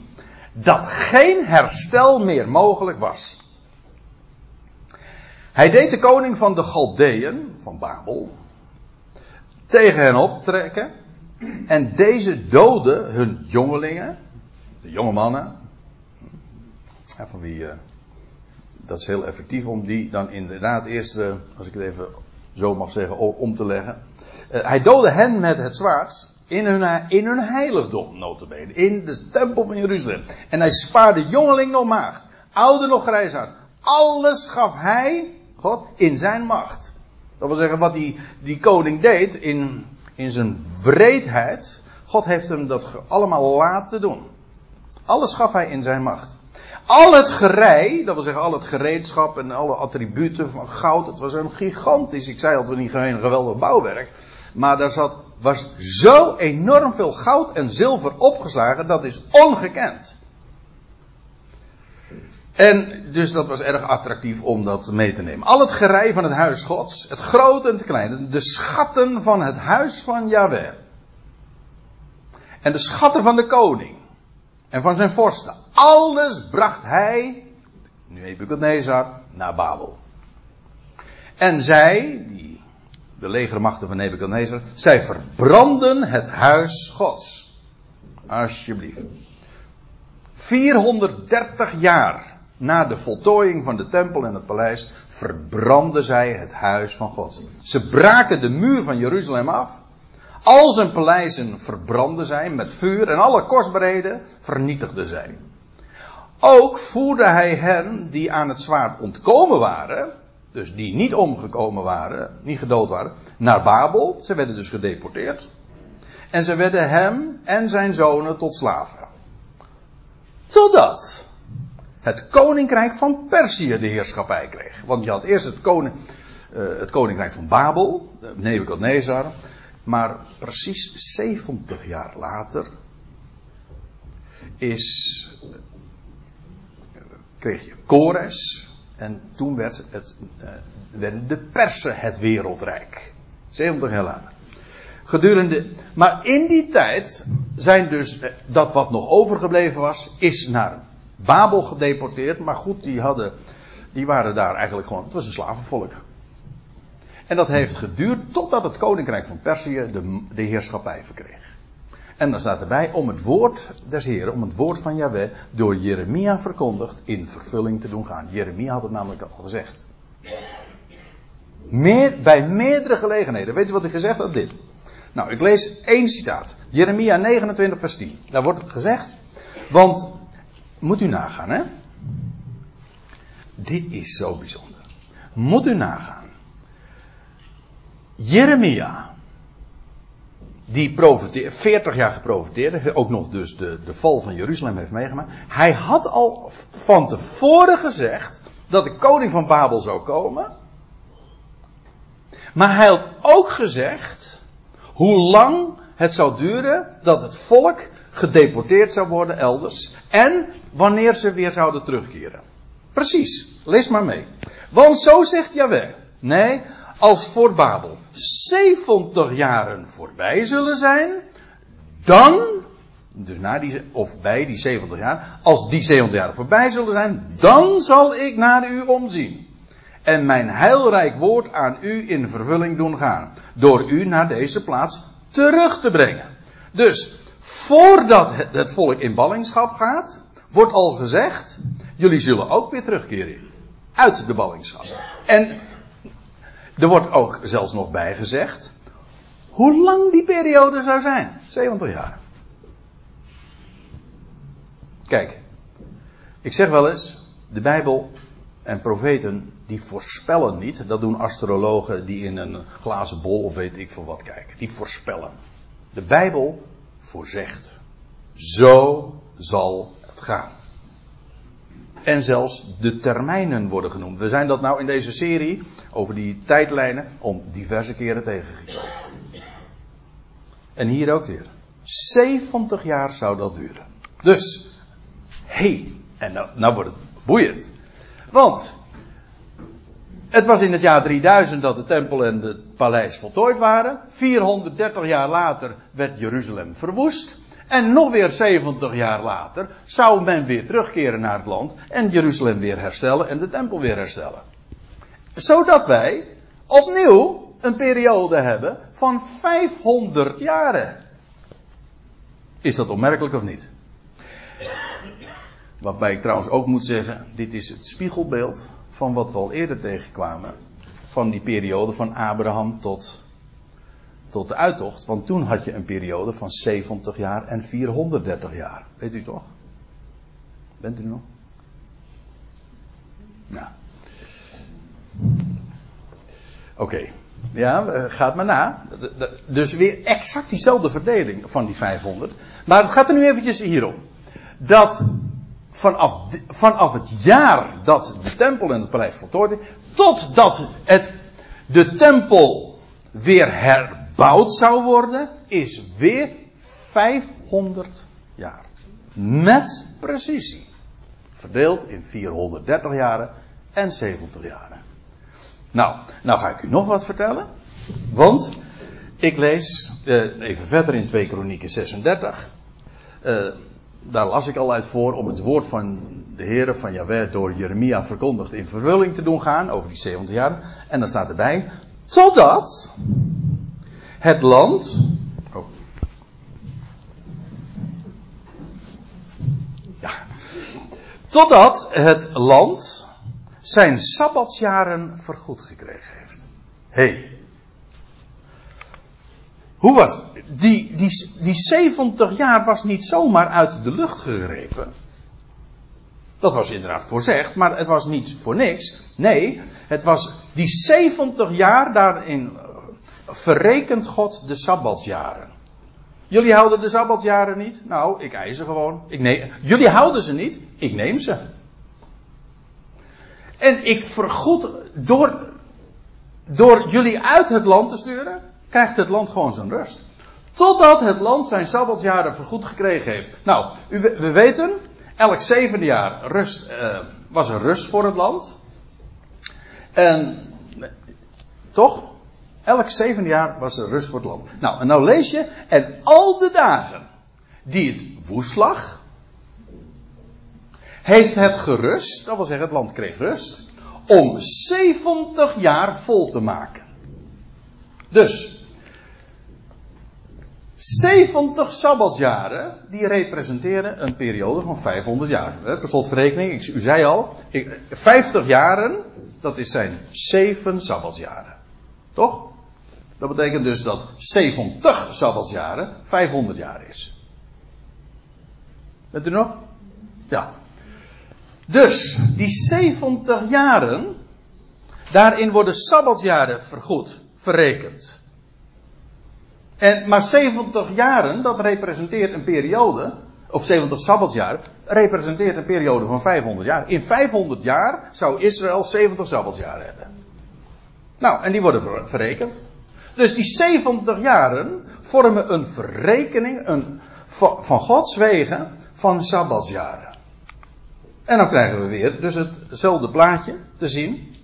Dat geen herstel meer mogelijk was. Hij deed de koning van de Chaldeeën, van Babel, tegen hen optrekken. En deze doodde hun jongelingen. De jonge mannen. Ja, van wie... Uh, Dat is heel effectief om die dan inderdaad eerst, als ik het even zo mag zeggen, om te leggen. Uh, hij doodde hen met het zwaard in hun, in hun heiligdom, notabene, in de tempel van Jeruzalem. En hij spaarde jongeling nog maagd, oude nog grijsaard. Alles gaf hij, God, in zijn macht. Dat wil zeggen, wat die, die koning deed in, in zijn wreedheid, God heeft hem dat allemaal laten doen. Alles gaf hij in zijn macht. Al het gerei, dat wil zeggen al het gereedschap en alle attributen van goud, het was een gigantisch, ik zei altijd niet geen geweldig bouwwerk, maar daar zat, was zo enorm veel goud en zilver opgeslagen, dat is ongekend. En dus dat was erg attractief om dat mee te nemen. Al het gerei van het huis Gods, het grote en het kleine, de schatten van het huis van Yahweh. En de schatten van de koning. En van zijn vorsten. Alles bracht hij, nu Nebukadnezar, naar Babel. En zij, die, de legermachten van Nebukadnezar, zij verbranden het huis Gods. Alsjeblieft. vierhonderddertig jaar na de voltooiing van de tempel en het paleis, verbranden zij het huis van God. Ze braken de muur van Jeruzalem af. Al zijn paleizen verbrandden zij met vuur en alle kostbaarheden vernietigden zij. Ook voerde hij hen die aan het zwaard ontkomen waren, dus die niet omgekomen waren, niet gedood waren, naar Babel. Ze werden dus gedeporteerd. En ze werden hem en zijn zonen tot slaven. Totdat het koninkrijk van Persië de heerschappij kreeg. Want je had eerst het, koning, uh, het koninkrijk van Babel, Nebukadnezar. Maar precies zeventig jaar later is, kreeg je Kores. En toen werd het, uh, werden de Persen het wereldrijk. zeventig jaar later. Gedurende, maar in die tijd zijn dus, uh, dat wat nog overgebleven was, is naar Babel gedeporteerd. Maar goed, die, hadden, die waren daar eigenlijk gewoon, het was een slavenvolk. En dat heeft geduurd totdat het koninkrijk van Persië de, de heerschappij verkreeg. En dan staat erbij om het woord des Heren, om het woord van Yahweh, door Jeremia verkondigd in vervulling te doen gaan. Jeremia had het namelijk al gezegd. Meer, bij meerdere gelegenheden. Weet u wat ik gezegd had? Dit. Nou, ik lees één citaat. Jeremia negenentwintig vers tien. Daar wordt het gezegd. Want, moet u nagaan hè. Dit is zo bijzonder. Moet u nagaan. Jeremia. Die profeteerde, veertig jaar geprofeteerde, ook nog dus de, de val van Jeruzalem heeft meegemaakt. Hij had al van tevoren gezegd dat de koning van Babel zou komen. Maar hij had ook gezegd hoe lang het zou duren dat het volk gedeporteerd zou worden elders. En wanneer ze weer zouden terugkeren. Precies, lees maar mee. Want zo zegt Yahweh, nee, als voor Babel zeventig jaren voorbij zullen zijn, dan, dus na die, of bij die zeventig jaar, als die zeventig jaren voorbij zullen zijn, dan zal ik naar u omzien. En mijn heilrijk woord aan u in vervulling doen gaan, door u naar deze plaats terug te brengen. Dus, voordat het volk in ballingschap gaat, wordt al gezegd, jullie zullen ook weer terugkeren. Uit de ballingschap. En er wordt ook zelfs nog bijgezegd hoe lang die periode zou zijn. zeventig jaar. Kijk, ik zeg wel eens, de Bijbel en profeten die voorspellen niet. Dat doen astrologen die in een glazen bol of weet ik veel wat kijken. Die voorspellen. De Bijbel voorzegt. Zo zal het gaan. En zelfs de termijnen worden genoemd. We zijn dat nou in deze serie over die tijdlijnen om diverse keren tegengekomen. En hier ook weer. zeventig jaar zou dat duren. Dus, hé, hey, en nou, nou wordt het boeiend. Want, het was in het jaar drieduizend dat de tempel en het paleis voltooid waren. vierhonderddertig jaar later werd Jeruzalem verwoest. En nog weer zeventig jaar later zou men weer terugkeren naar het land en Jeruzalem weer herstellen en de tempel weer herstellen. Zodat wij opnieuw een periode hebben van vijfhonderd jaren. Is dat opmerkelijk of niet? Waarbij ik trouwens ook moet zeggen, dit is het spiegelbeeld van wat we al eerder tegenkwamen. Van die periode van Abraham tot... tot de uittocht, want toen had je een periode van zeventig jaar en vierhonderddertig jaar. Weet u toch? Bent u er nog? Nou. Oké. Okay. Ja, gaat maar na. Dus weer exact diezelfde verdeling van die vijfhonderd. Maar het gaat er nu eventjes hierom. Dat vanaf, vanaf het jaar dat de tempel en het paleis voltooid is, totdat het, de tempel weer her bouwd zou worden, is weer vijfhonderd jaar. Met precisie. Verdeeld in vierhonderddertig jaren en zeventig jaren. Nou, nou ga ik u nog wat vertellen. Want ik lees eh, even verder in twee Kronieken zesendertig. Eh, daar las ik al uit voor om het woord van de Heere van Yahweh door Jeremia verkondigd in vervulling te doen gaan over die zeventig jaar. En dan staat erbij, totdat het land. Oh. Ja. Totdat het land zijn sabbatsjaren vergoed gekregen heeft. Hé. Hey. Hoe was het? Die, die, die zeventig jaar was niet zomaar uit de lucht gegrepen. Dat was inderdaad voorzegd, maar het was niet voor niks. Nee, het was die zeventig jaar daarin. Verrekent God de sabbatsjaren. Jullie houden de sabbatsjaren niet? Nou, ik eis ze gewoon. Ik neem. Jullie houden ze niet? Ik neem ze. En ik vergoed door, door jullie uit het land te sturen, krijgt het land gewoon zijn rust. Totdat het land zijn sabbatsjaren vergoed gekregen heeft. Nou, u, we weten, elk zevende jaar rust, uh, was er rust voor het land. En toch, elk zevende jaar was er rust voor het land. Nou, en nou lees je, en al de dagen die het woest lag, heeft het gerust, dat wil zeggen het land kreeg rust, om zeventig jaar vol te maken. Dus zeventig sabbatsjaren, die representeren een periode van vijfhonderd jaar. Per slotverrekening, ik, u zei al, ik, vijftig jaren, dat is zijn zeven sabbatsjaren. Toch? Dat betekent dus dat zeventig sabbatsjaren vijfhonderd jaar is. Bent u nog? Ja. Dus, die zeventig jaren, daarin worden sabbatsjaren vergoed, verrekend. En, maar zeventig jaren, dat representeert een periode, of zeventig sabbatsjaren, representeert een periode van vijfhonderd jaar. In vijfhonderd jaar zou Israël zeventig sabbatsjaren hebben. Nou, en die worden verrekend. Dus die zeventig jaren vormen een verrekening een, van Gods wegen van sabbatsjaren. En dan krijgen we weer dus hetzelfde plaatje te zien.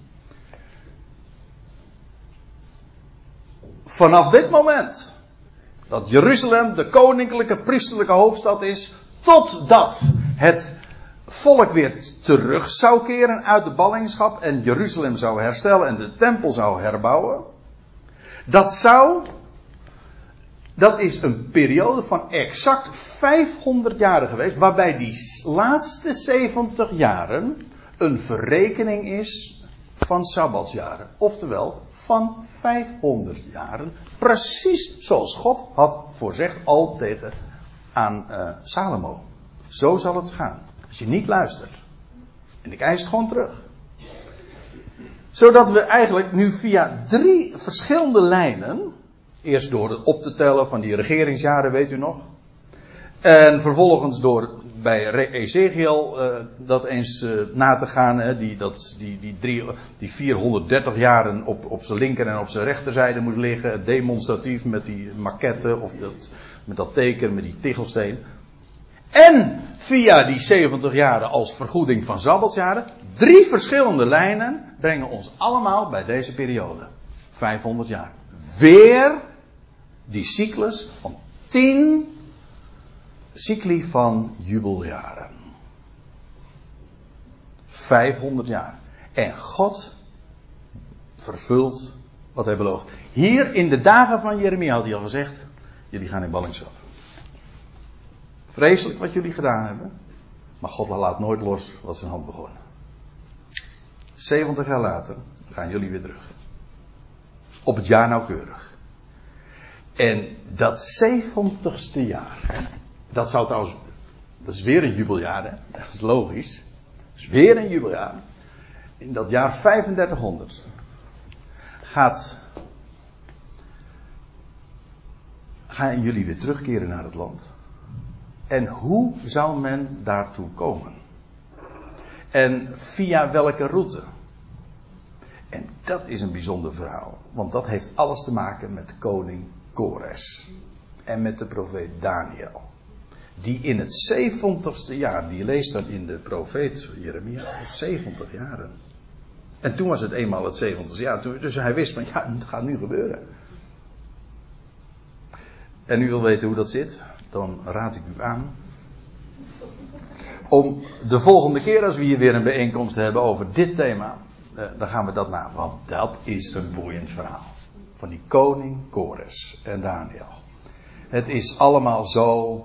Vanaf dit moment dat Jeruzalem de koninklijke priesterlijke hoofdstad is, totdat het volk weer terug zou keren uit de ballingschap en Jeruzalem zou herstellen en de tempel zou herbouwen. Dat zou, dat is een periode van exact vijfhonderd jaren geweest, waarbij die laatste zeventig jaren een verrekening is van sabbatsjaren. Oftewel van vijfhonderd jaren. Precies zoals God had voorzegd al tegen aan uh, Salomo. Zo zal het gaan. Als je niet luistert. En ik eis het gewoon terug. Zodat we eigenlijk nu via drie verschillende lijnen. Eerst door het op te tellen van die regeringsjaren, weet u nog. En vervolgens door bij Ezechiël uh, dat eens uh, na te gaan. Hè, die, dat, die, die, drie, die vierhonderddertig jaren op, op zijn linker en op zijn rechterzijde moest liggen. Demonstratief met die maquette of dat, met dat teken, met die tichelsteen. En via die zeventig jaren als vergoeding van sabbatsjaren. Drie verschillende lijnen brengen ons allemaal bij deze periode. vijfhonderd jaar. Weer die cyclus van tien cycli van jubeljaren. vijfhonderd jaar. En God vervult wat hij belooft. Hier in de dagen van Jeremia had hij al gezegd, jullie gaan in ballingschap. Vreselijk wat jullie gedaan hebben. Maar God laat nooit los wat zijn hand begonnen. zeventig jaar later gaan jullie weer terug. Op het jaar nauwkeurig. En dat zeventigste jaar. Dat zou trouwens, dat is weer een jubeljaar, hè? Dat is logisch. Dat is weer een jubeljaar. In dat jaar vijfendertighonderd gaat, gaan jullie weer terugkeren naar het land. En hoe zou men daartoe komen? En via welke route? En dat is een bijzonder verhaal. Want dat heeft alles te maken met koning Kores. En met de profeet Daniel. Die in het zeventigste jaar, die leest dan in de profeet Jeremia, zeventig jaren. En toen was het eenmaal het zeventigste jaar. Dus hij wist van, ja, het gaat nu gebeuren. En u wil weten hoe dat zit? Dan raad ik u aan. Om de volgende keer als we hier weer een bijeenkomst hebben over dit thema. Dan gaan we dat na. Want dat is een boeiend verhaal. Van die koning Kores en Daniel. Het is allemaal zo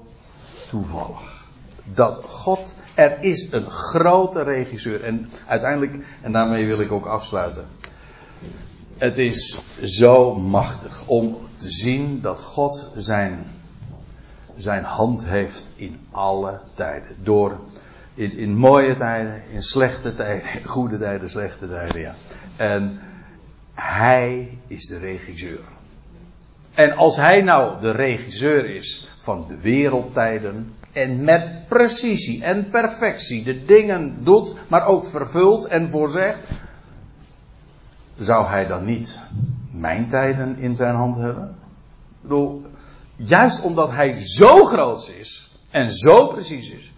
toevallig. Dat God, er is een grote regisseur. En uiteindelijk, en daarmee wil ik ook afsluiten. Het is zo machtig om te zien dat God zijn, zijn hand heeft in alle tijden. Door in, in mooie tijden, in slechte tijden, in goede tijden, slechte tijden. Ja. En hij is de regisseur. En als hij nou de regisseur is van de wereldtijden en met precisie en perfectie de dingen doet, maar ook vervult en voorzegt, zou hij dan niet mijn tijden in zijn hand hebben? Ik bedoel, juist omdat hij zo groot is en zo precies is,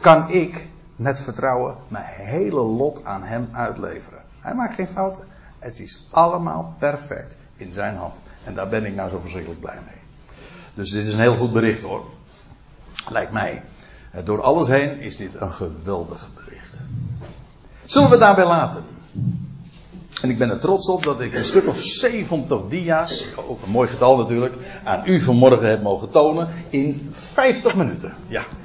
kan ik met vertrouwen mijn hele lot aan hem uitleveren. Hij maakt geen fouten. Het is allemaal perfect in zijn hand. En daar ben ik nou zo verschrikkelijk blij mee. Dus dit is een heel goed bericht hoor. Lijkt mij. Door alles heen is dit een geweldig bericht. Zullen we het daarbij laten? En ik ben er trots op dat ik een stuk of zeventig dia's, ook een mooi getal natuurlijk, aan u vanmorgen heb mogen tonen in vijftig minuten. Ja.